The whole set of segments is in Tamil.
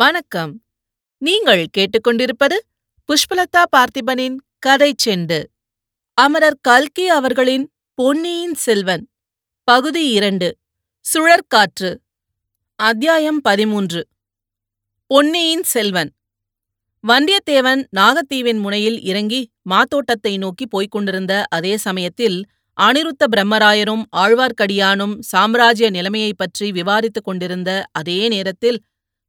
வணக்கம். நீங்கள் கேட்டுக்கொண்டிருப்பது புஷ்பலதா பார்த்திபனின் கதை செண்டு. அமரர் கல்கி அவர்களின் பொன்னியின் செல்வன் பகுதி 2, சுழற்காற்று, அத்தியாயம் 13. பொன்னியின் செல்வன். வந்தியத்தேவன் நாகத்தீவின் முனையில் இறங்கி மாத்தோட்டத்தை நோக்கி போய்க் கொண்டிருந்த அதே சமயத்தில் அனிருத்த பிரம்மராயரும் ஆழ்வார்க்கடியானும் சாம்ராஜ்ய நிலைமையைப் பற்றி விவாதித்துக் கொண்டிருந்த அதே நேரத்தில்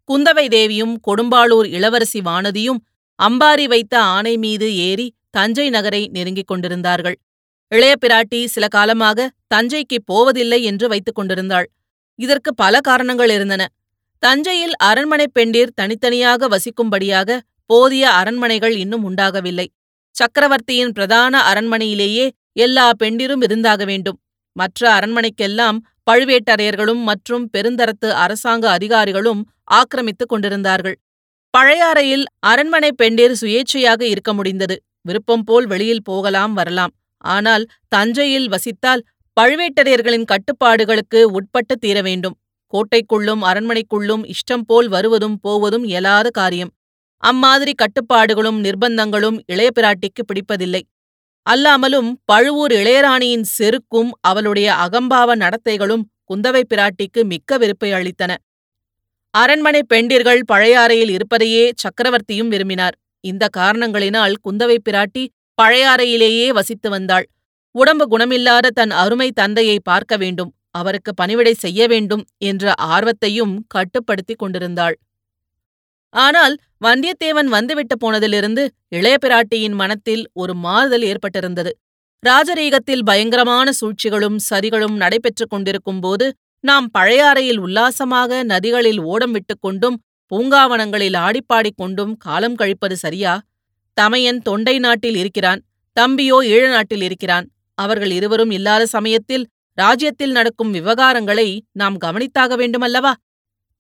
குந்தவை தேவியும் கொடும்பாளூர் இளவரசி வானதியும் அம்பாரி வைத்த ஆணை மீது ஏறி தஞ்சை நகரை நெருங்கிக் கொண்டிருந்தார்கள். இளைய பிராட்டி சில காலமாக தஞ்சைக்கு போவதில்லை என்று வைத்துக் கொண்டிருந்தாள். இதற்கு பல காரணங்கள் இருந்தன. தஞ்சையில் அரண்மனை பெண்டிர் தனித்தனியாக வசிக்கும்படியாக போதிய அரண்மனைகள் இன்னும் உண்டாகவில்லை. சக்கரவர்த்தியின் பிரதான அரண்மனையிலேயே எல்லா பெண்டிரும் இருந்தாக வேண்டும். மற்ற அரண்மனைக்கெல்லாம் பழுவேட்டரையர்களும் மற்றும் பெருந்தரத்து அரசாங்க அதிகாரிகளும் ஆக்கிரமித்துக் கொண்டிருந்தார்கள். பழையாறையில் அரண்மனை பெண்டிர் சுயேட்சையாக இருக்க முடிந்தது. விருப்பம் போல் வெளியில் போகலாம் வரலாம். ஆனால் தஞ்சையில் வசித்தால் பழுவேட்டரையர்களின் கட்டுப்பாடுகளுக்கு உட்பட்டு தீர வேண்டும். கோட்டைக்குள்ளும் அரண்மனைக்குள்ளும் இஷ்டம் போல் வருவதும் போவதும் இயலாத காரியம். அம்மாதிரி கட்டுப்பாடுகளும் நிர்பந்தங்களும் இளைய பிராட்டிக்கு பிடிப்பதில்லை. அல்லாமலும் பழுவூர் இளையராணியின் செருக்கும் அவளுடைய அகம்பாவ நடத்தைகளும் குந்தவை பிராட்டிக்கு மிக்க வெறுப்பை அளித்தன. அரண்மனை பெண்டிர்கள் பழையாறையில் இருப்பதையே சக்கரவர்த்தியும் விரும்பினார். இந்த காரணங்களினால் குந்தவை பிராட்டி பழையாறையிலேயே வசித்து வந்தாள். உடம்பு குணமில்லாத தன் அருமை தந்தையை பார்க்க வேண்டும், அவருக்கு பணிவிடை செய்ய வேண்டும் என்ற ஆர்வத்தையும் கட்டுப்படுத்திக் கொண்டிருந்தாள். ஆனால் வந்தியத்தேவன் வந்துவிட்டு போனதிலிருந்து இளைய பிராட்டியின் மனத்தில் ஒரு மாறுதல் ஏற்பட்டிருந்தது. ராஜரீகத்தில் பயங்கரமான சூழ்ச்சிகளும் சதிகளும் நடைபெற்றுக் கொண்டிருக்கும் போது நாம் பழையாறையில் உல்லாசமாக நதிகளில் ஓடம் விட்டுக்கொண்டும் பூங்காவனங்களில் ஆடிப்பாடிக்கொண்டும் காலம் கழிப்பது சரியா? தமையன் தொண்டை நாட்டில் இருக்கிறான், தம்பியோ ஈழ நாட்டில் இருக்கிறான். அவர்கள் இருவரும் இல்லாத சமயத்தில் ராஜ்யத்தில் நடக்கும் விவகாரங்களை நாம் கவனித்தாக வேண்டுமல்லவா?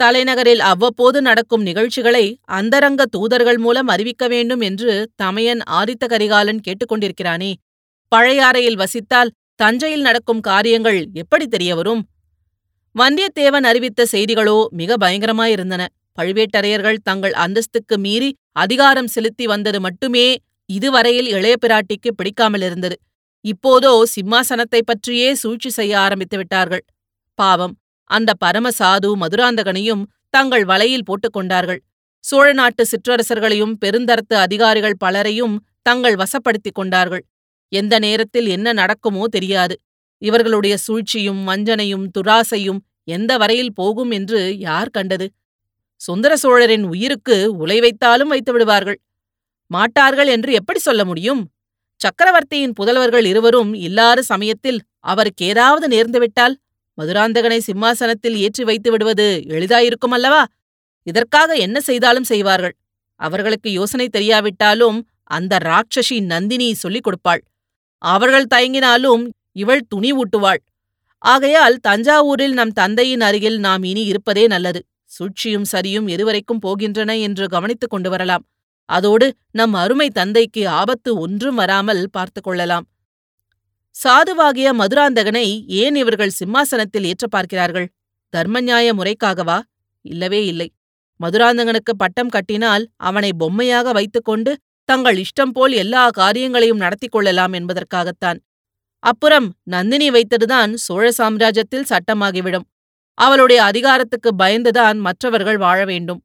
தலைநகரில் அவ்வப்போது நடக்கும் நிகழ்ச்சிகளை அந்தரங்க தூதர்கள் மூலம் அறிவிக்க வேண்டும் என்று தமையன் ஆதித்த கரிகாலன் கேட்டுக்கொண்டிருக்கிறானே, பழையாறையில் வசித்தால் தஞ்சையில் நடக்கும் காரியங்கள் எப்படி தெரியவரும்? வந்தியத்தேவன் அறிவித்த செய்திகளோ மிக பயங்கரமாயிருந்தன. பழுவேட்டரையர்கள் தங்கள் அந்தஸ்துக்கு மீறி அதிகாரம் செலுத்தி வந்தது மட்டுமே இதுவரையில் இளைய பிராட்டிக்கு பிடிக்காமலிருந்தது. இப்போதோ சிம்மாசனத்தை பற்றியே சூழ்ச்சி செய்ய ஆரம்பித்து விட்டார்கள். பாவம், அந்த பரமசாது மதுராந்தகனையும் தங்கள் வலையில் போட்டுக்கொண்டார்கள். சோழ நாட்டு சிற்றரசர்களையும் பெருந்தரத்து அதிகாரிகள் பலரையும் தங்கள் வசப்படுத்திக் கொண்டார்கள். எந்த நேரத்தில் என்ன நடக்குமோ தெரியாது. இவர்களுடைய சூழ்ச்சியும் வஞ்சனையும் துராசையும் எந்த வரையில் போகும் என்று யார் கண்டது? சுந்தர சோழரின் உயிருக்கு உலை வைத்தாலும் வைத்து விடுவார்கள். மாட்டார்கள் என்று எப்படி சொல்ல முடியும்? சக்கரவர்த்தியின் புதல்வர்கள் இருவரும் இல்லாத சமயத்தில் அவருக்கு ஏதாவது நேர்ந்துவிட்டால் மதுராந்தகனை சிம்மாசனத்தில் ஏற்றி வைத்து விடுவது எளிதாயிருக்கும் அல்லவா? இதற்காக என்ன செய்தாலும் செய்வார்கள். அவர்களுக்கு யோசனை தெரியாவிட்டாலும் அந்த ராட்சசி நந்தினி சொல்லிக் கொடுப்பாள். அவர்கள் தயங்கினாலும் இவள் துணி ஊட்டுவாள். ஆகையால் தஞ்சாவூரில் நம் தந்தையின் அருகில் நாம் இனி இருப்பதே நல்லது. சூழ்ச்சியும் சரியும் எதுவரைக்கும் போகின்றன என்று கவனித்துக் கொண்டு வரலாம். அதோடு நம் அருமை தந்தைக்கு ஆபத்து ஒன்றும் வராமல் பார்த்து கொள்ளலாம். சாதுவாகிய மதுராந்தகனை ஏன் இவர்கள் சிம்மாசனத்தில் ஏற்ற பார்க்கிறார்கள்? தர்மநியாய முறைக்காகவா? இல்லவே இல்லை. மதுராந்தகனுக்கு பட்டம் கட்டினால் அவனை பொம்மையாக வைத்துக்கொண்டு தங்கள் இஷ்டம் போல் எல்லா காரியங்களையும் நடத்தி கொள்ளலாம் என்பதற்காகத்தான். அப்புறம் நந்தினி வைத்ததுதான் சோழ சாம்ராஜ்யத்தில் சட்டமாகிவிடும். அவளுடைய அதிகாரத்துக்கு பயந்துதான் மற்றவர்கள் வாழ வேண்டும்.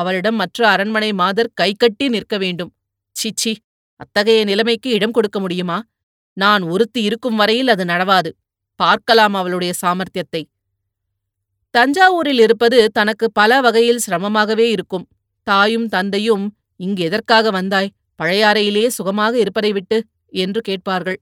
அவளிடம் மற்ற அரண்மனை மாதர் கைகட்டி நிற்க வேண்டும். சிச்சி, அத்தகைய நிலைமைக்கு இடம் கொடுக்க முடியுமா? நான் ஒருத்தி இருக்கும் வரையில் அது நடவாது. பார்க்கலாம் அவளுடைய சாமர்த்தியத்தை. தஞ்சாவூரில் இருப்பது தனக்கு பல வகையில் சிரமமாகவே இருக்கும். தாயும் தந்தையும் இங்கு எதற்காக வந்தாய், பழையாறையிலேயே சுகமாக இருப்பதை விட்டு என்று கேட்பார்கள்.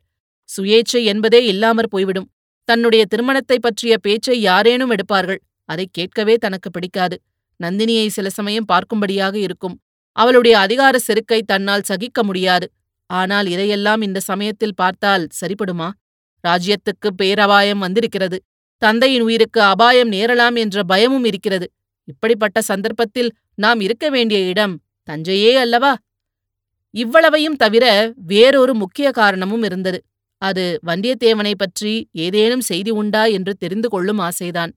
சுயேச்சை என்பதே இல்லாமற் போய்விடும். தன்னுடைய திருமணத்தை பற்றிய பேச்சை யாரேனும் எடுப்பார்கள். அதை கேட்கவே தனக்கு பிடிக்காது. நந்தினியை சில சமயம் பார்க்கும்படியாக இருக்கும். அவளுடைய அதிகார செருக்கை தன்னால் சகிக்க முடியாது. ஆனால் இதையெல்லாம் இந்த சமயத்தில் பார்த்தால் சரிப்படுமா? ராஜ்யத்துக்கு பேரபாயம் வந்திருக்கிறது. தந்தையின் உயிருக்கு அபாயம் நேரலாம் என்ற பயமும் இருக்கிறது. இப்படிப்பட்ட சந்தர்ப்பத்தில் நாம் இருக்க வேண்டிய இடம் தஞ்சையே அல்லவா? இவ்வளவையும் தவிர வேறொரு முக்கிய காரணமும் இருந்தது. அது வந்தியத்தேவனை பற்றி ஏதேனும் செய்தி உண்டா என்று தெரிந்து கொள்ளும் ஆசைதான்.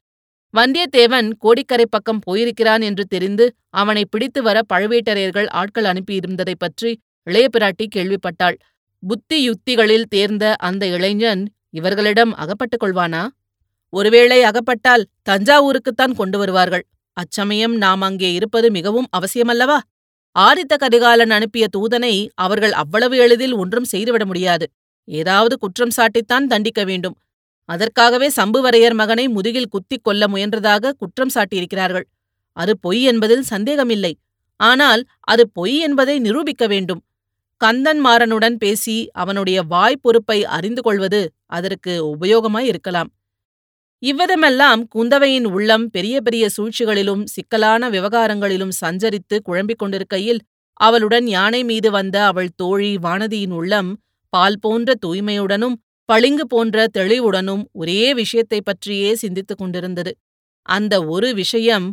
வந்தியத்தேவன் கோடிக்கரை பக்கம் போயிருக்கிறான் என்று தெரிந்து அவனை பிடித்து வர பழுவேட்டரையர்கள் ஆட்கள் அனுப்பியிருந்ததை பற்றி இளைய பிராட்டி கேள்விப்பட்டாள். புத்தி யுக்திகளில் தேர்ந்த அந்த இளைஞன் இவர்களிடம் அகப்பட்டுக் கொள்வானா? ஒருவேளை அகப்பட்டால் தஞ்சாவூருக்குத்தான் கொண்டு வருவார்கள். அச்சமயம் நாம் அங்கே இருப்பது மிகவும் அவசியமல்லவா? ஆதித்த கரிகாலன் அனுப்பிய தூதனை அவர்கள் அவ்வளவு எளிதில் ஒன்றும் செய்துவிட முடியாது. ஏதாவது குற்றம் சாட்டித்தான் தண்டிக்க வேண்டும். அதற்காகவே சம்புவரையர் மகனை முதுகில் குத்திக் கொல்ல முயன்றதாக குற்றம் சாட்டியிருக்கிறார்கள். அது பொய் என்பதில் சந்தேகமில்லை. ஆனால் அது பொய் என்பதை நிரூபிக்க வேண்டும். கந்தன்மாறனுடன் பேசி அவனுடைய வாய்ப்பொறுப்பை அறிந்து கொள்வது அதற்கு உபயோகமாயிருக்கலாம். இவ்விதமெல்லாம் குந்தவையின் உள்ளம் பெரிய பெரிய சூழ்ச்சிகளிலும் சிக்கலான விவகாரங்களிலும் சஞ்சரித்து குழம்பிக் கொண்டிருக்கையில் அவளுடன் யானை மீது வந்த அவள் தோழி வானதியின் உள்ளம் பால் போன்ற தூய்மையுடனும் பளிங்கு போன்ற தெளிவுடனும் ஒரே விஷயத்தை பற்றியே சிந்தித்துக் கொண்டிருந்தது. அந்த ஒரு விஷயம்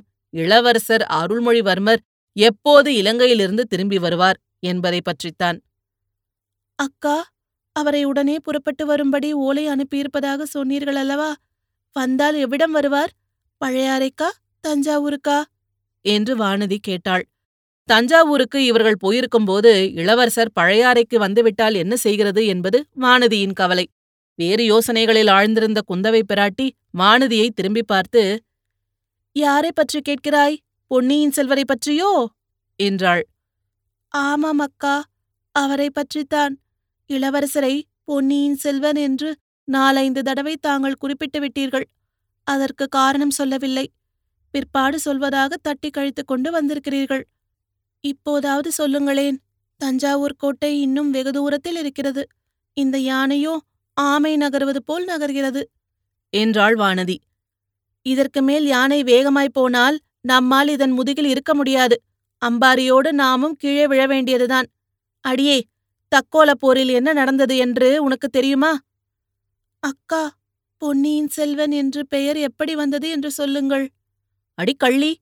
இளவரசர் அருள்மொழிவர்மர் எப்போது இலங்கையிலிருந்து திரும்பி வருவார் என்பதை பற்றித்தான். அக்கா, அவரை உடனே புறப்பட்டு வரும்படி ஓலை அனுப்பியிருப்பதாக சொன்னீர்கள் அல்லவா? வந்தால் எவ்விடம் வருவார்? பழையாறைக்கா, தஞ்சாவூருக்கா என்று வானதி கேட்டாள். தஞ்சாவூருக்கு இவர்கள் போயிருக்கும்போது இளவரசர் பழையாறைக்கு வந்துவிட்டால் என்ன செய்கிறது என்பது வானதியின் கவலை. வேறு யோசனைகளில் ஆழ்ந்திருந்த குந்தவை பிராட்டி வானதியை திரும்பி பார்த்து, யாரை பற்றி கேட்கிறாய்? பொன்னியின் செல்வரை பற்றியோ என்றாள். ஆமாம் அக்கா, அவரை பற்றித்தான். இளவரசரை பொன்னியின் செல்வன் என்று 4-5 தடவை தாங்கள் குறிப்பிட்டு விட்டீர்கள். அதற்கு காரணம் சொல்லவில்லை. பிற்பாடு சொல்வதாக தட்டி கழித்து கொண்டு வந்திருக்கிறீர்கள். இப்போதாவது சொல்லுங்களேன். தஞ்சாவூர் கோட்டை இன்னும் வெகு தூரத்தில் இருக்கிறது. இந்த யானையோ ஆமை நகர்வது போல் நகர்கிறது என்றாள் வானதி. இதற்கு மேல் யானை வேகமாய்ப் போனால் நம்மால் இதன் முதுகில் இருக்க முடியாது. அம்பாரியோடு நாமும் கீழே விழ வேண்டியதுதான். அடியே, தக்கோல போரில் என்ன நடந்தது என்று உனக்கு தெரியுமா? அக்கா, பொன்னியின் செல்வன் என்று பெயர் எப்படி வந்தது என்று சொல்லுங்கள். அடி கள்ளி,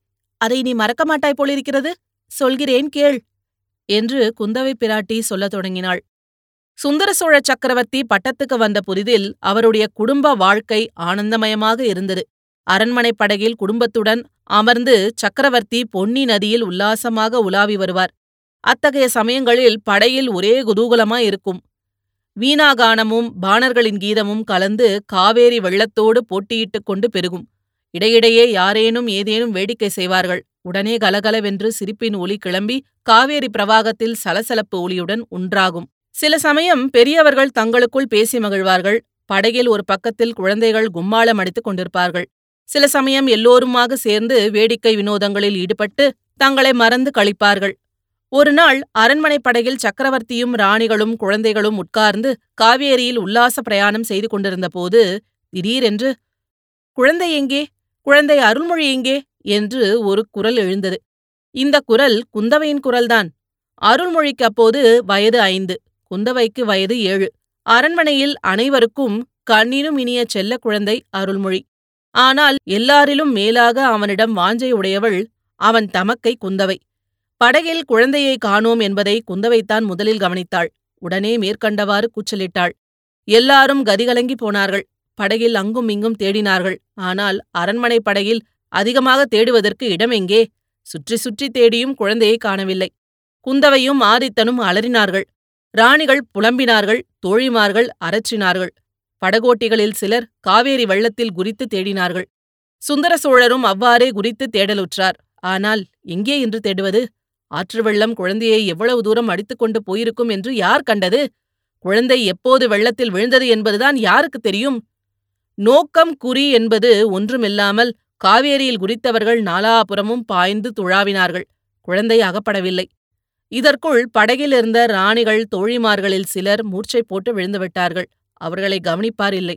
அதை நீ மறக்க மாட்டாய் போலிருக்கிறது. சொல்கிறேன் கேள் என்று குந்தவை பிராட்டி சொல்லத் தொடங்கினாள். சுந்தர சோழ சக்கரவர்த்தி பட்டத்துக்கு வந்த புதிதில் அவருடைய குடும்ப வாழ்க்கை ஆனந்தமயமாக இருந்தது. அரண்மனை படகில் குடும்பத்துடன் அமர்ந்து சக்கரவர்த்தி பொன்னி நதியில் உல்லாசமாக உலாவி வருவார். அத்தகைய சமயங்களில் படையில் ஒரே குதூகலமாயிருக்கும். வீணாகானமும் பாணர்களின் கீதமும் கலந்து காவேரி வெள்ளத்தோடு போட்டியிட்டுக் கொண்டு பெருகும். இடையிடையே யாரேனும் ஏதேனும் வேடிக்கை செய்வார்கள். உடனே கலகலவென்று சிரிப்பின் ஒலி கிளம்பி காவேரி பிரவாகத்தில் சலசலப்பு ஒலியுடன் ஒன்றாகும். சில சமயம் பெரியவர்கள் தங்களுக்குள் பேசி மகிழ்வார்கள். படகில் ஒரு பக்கத்தில் குழந்தைகள் கும்மாளம் அடித்துக் கொண்டிருப்பார்கள். சில சமயம் எல்லோருமாக சேர்ந்து வேடிக்கை வினோதங்களில் ஈடுபட்டு தங்களை மறந்து கழிப்பார்கள். ஒருநாள் அரண்மனை படகில் சக்கரவர்த்தியும் ராணிகளும் குழந்தைகளும் உட்கார்ந்து காவேரியில் உல்லாச பிரயாணம் செய்து கொண்டிருந்த போது திடீரென்று, குழந்தை எங்கே, குழந்தை அருள்மொழி எங்கே என்று ஒரு குரல் எழுந்தது. இந்த குரல் குந்தவையின் குரல்தான். அருள்மொழிக்கு அப்போது வயது 5, குந்தவைக்கு வயது 7. அரண்மனையில் அனைவருக்கும் கண்ணினும் இனிய செல்ல குழந்தை அருள்மொழி. ஆனால் எல்லாரிலும் மேலாக அவனிடம் வாஞ்சை உடையவள் அவன் தமக்கை குந்தவை. படகில் குழந்தையை காணோம் என்பதை குந்தவைத்தான் முதலில் கவனித்தாள். உடனே மேற்கண்டவாறு கூச்சலிட்டாள். எல்லாரும் கதிகலங்கி போனார்கள். படகில் அங்கும் இங்கும் தேடினார்கள். ஆனால் அரண்மனை படகில் அதிகமாக தேடுவதற்கு இடமெங்கே? சுற்றி சுற்றி தேடியும் குழந்தையை காணவில்லை. குந்தவையும் ஆதித்தனும் அலறினார்கள். ராணிகள் புலம்பினார்கள். தோழிமார்கள் அரற்றினார்கள். படகோட்டிகளில் சிலர் காவேரி வெள்ளத்தில் குறித்து தேடினார்கள். சுந்தர சோழரும் அவ்வாறே குறித்து தேடலுற்றார். ஆனால் எங்கே என்று தேடுவது? ஆற்று வெள்ளம் குழந்தையை எவ்வளவு தூரம் அடித்துக்கொண்டு போயிருக்கும் என்று யார் கண்டது? குழந்தை எப்போது வெள்ளத்தில் விழுந்தது என்பதுதான் யாருக்கு தெரியும்? நோக்கம் குறி என்பது ஒன்றுமில்லாமல் காவேரியில் குறித்தவர்கள் நாலாபுரமும் பாய்ந்து துழாவினார்கள். குழந்தை அகப்படவில்லை. இதற்குள் படகிலிருந்த ராணிகள் தோழிமார்களில் சிலர் மூர்ச்சை போட்டு விழுந்துவிட்டார்கள். அவர்களை கவனிப்பார் இல்லை.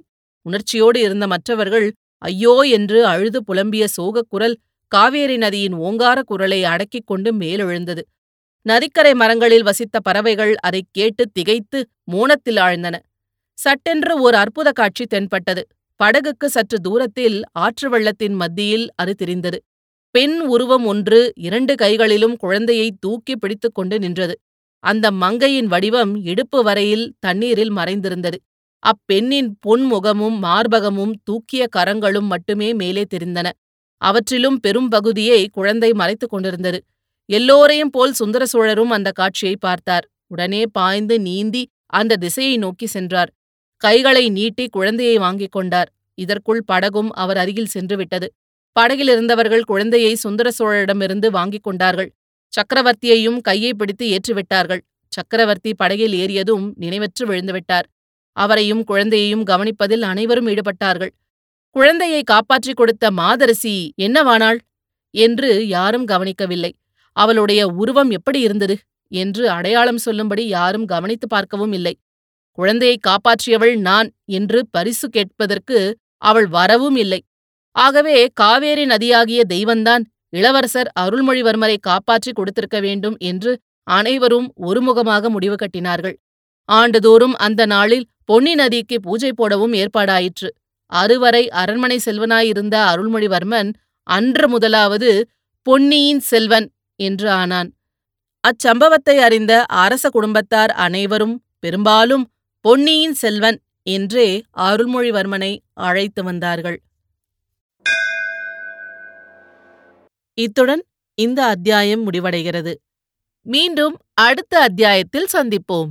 உணர்ச்சியோடு இருந்த மற்றவர்கள் ஐயோ என்று அழுது புலம்பிய சோகக் குரல் காவேரி நதியின் ஓங்கார குரலை அடக்கிக் கொண்டு மேலெழுந்தது. நதிக்கரை மரங்களில் வசித்த பறவைகள் அதைக் கேட்டு திகைத்து மோனத்தில் ஆழ்ந்தன. சட்டென்று ஓர் அற்புத காட்சி தென்பட்டது. படகுக்கு சற்று தூரத்தில் ஆற்று வெள்ளத்தின் மத்தியில் அது தெரிந்தது. பெண் உருவம் ஒன்று 2 கைகளிலும் குழந்தையை தூக்கி பிடித்துக் கொண்டு நின்றது. அந்த மங்கையின் வடிவம் இடுப்பு வரையில் தண்ணீரில் மறைந்திருந்தது. அப்பெண்ணின் பொன்முகமும் மார்பகமும் தூக்கிய கரங்களும் மட்டுமே மேலே தெரிந்தன. அவற்றிலும் பெரும்பகுதியை குழந்தை மறைத்து கொண்டிருந்தது. எல்லோரையும் போல் சுந்தர சோழரும் அந்த காட்சியை பார்த்தார். உடனே பாய்ந்து நீந்தி அந்த திசையை நோக்கி சென்றார். கைகளை நீட்டி குழந்தையை வாங்கிக் கொண்டார். இதற்குள் படகும் அவர் அருகில் சென்றுவிட்டது. படகிலிருந்தவர்கள் குழந்தையை சுந்தர சோழரிடமிருந்து வாங்கிக் கொண்டார்கள். சக்கரவர்த்தியையும் கையை பிடித்து ஏற்றிவிட்டார்கள். சக்கரவர்த்தி படகில் ஏறியதும் நினைவற்று விழுந்துவிட்டார். அவரையும் குழந்தையையும் கவனிப்பதில் அனைவரும் ஈடுபட்டார்கள். குழந்தையை காப்பாற்றிக் கொடுத்த மாதரசி என்னவானாள் என்று யாரும் கவனிக்கவில்லை. அவளுடைய உருவம் எப்படி இருந்தது என்று அடையாளம் சொல்லும்படி யாரும் கவனித்து பார்க்கவும் இல்லை. குழந்தையை காப்பாற்றியவள் நான் என்று பரிசு கேட்பதற்கு அவள் வரவும் இல்லை. ஆகவே காவேரி நதியாகிய தெய்வந்தான் இளவரசர் அருள்மொழிவர்மரை காப்பாற்றி கொடுத்திருக்க வேண்டும் என்று அனைவரும் ஒருமுகமாக முடிவு கட்டினார்கள். ஆண்டுதோறும் அந்த நாளில் பொன்னி நதிக்கு பூஜை போடவும் ஏற்பாடாயிற்று. அறுவரை அரண்மனை செல்வனாயிருந்த அருள்மொழிவர்மன் அன்று முதலாவது பொன்னியின் செல்வன் என்று ஆனான். அச்சம்பவத்தை அறிந்த அரச குடும்பத்தார் அனைவரும் பெரும்பாலும் பொன்னியின் செல்வன் என்றே அருள்மொழிவர்மனை அழைத்து வந்தார்கள். இத்துடன் இந்த அத்தியாயம் முடிவடைகிறது. மீண்டும் அடுத்த அத்தியாயத்தில் சந்திப்போம்.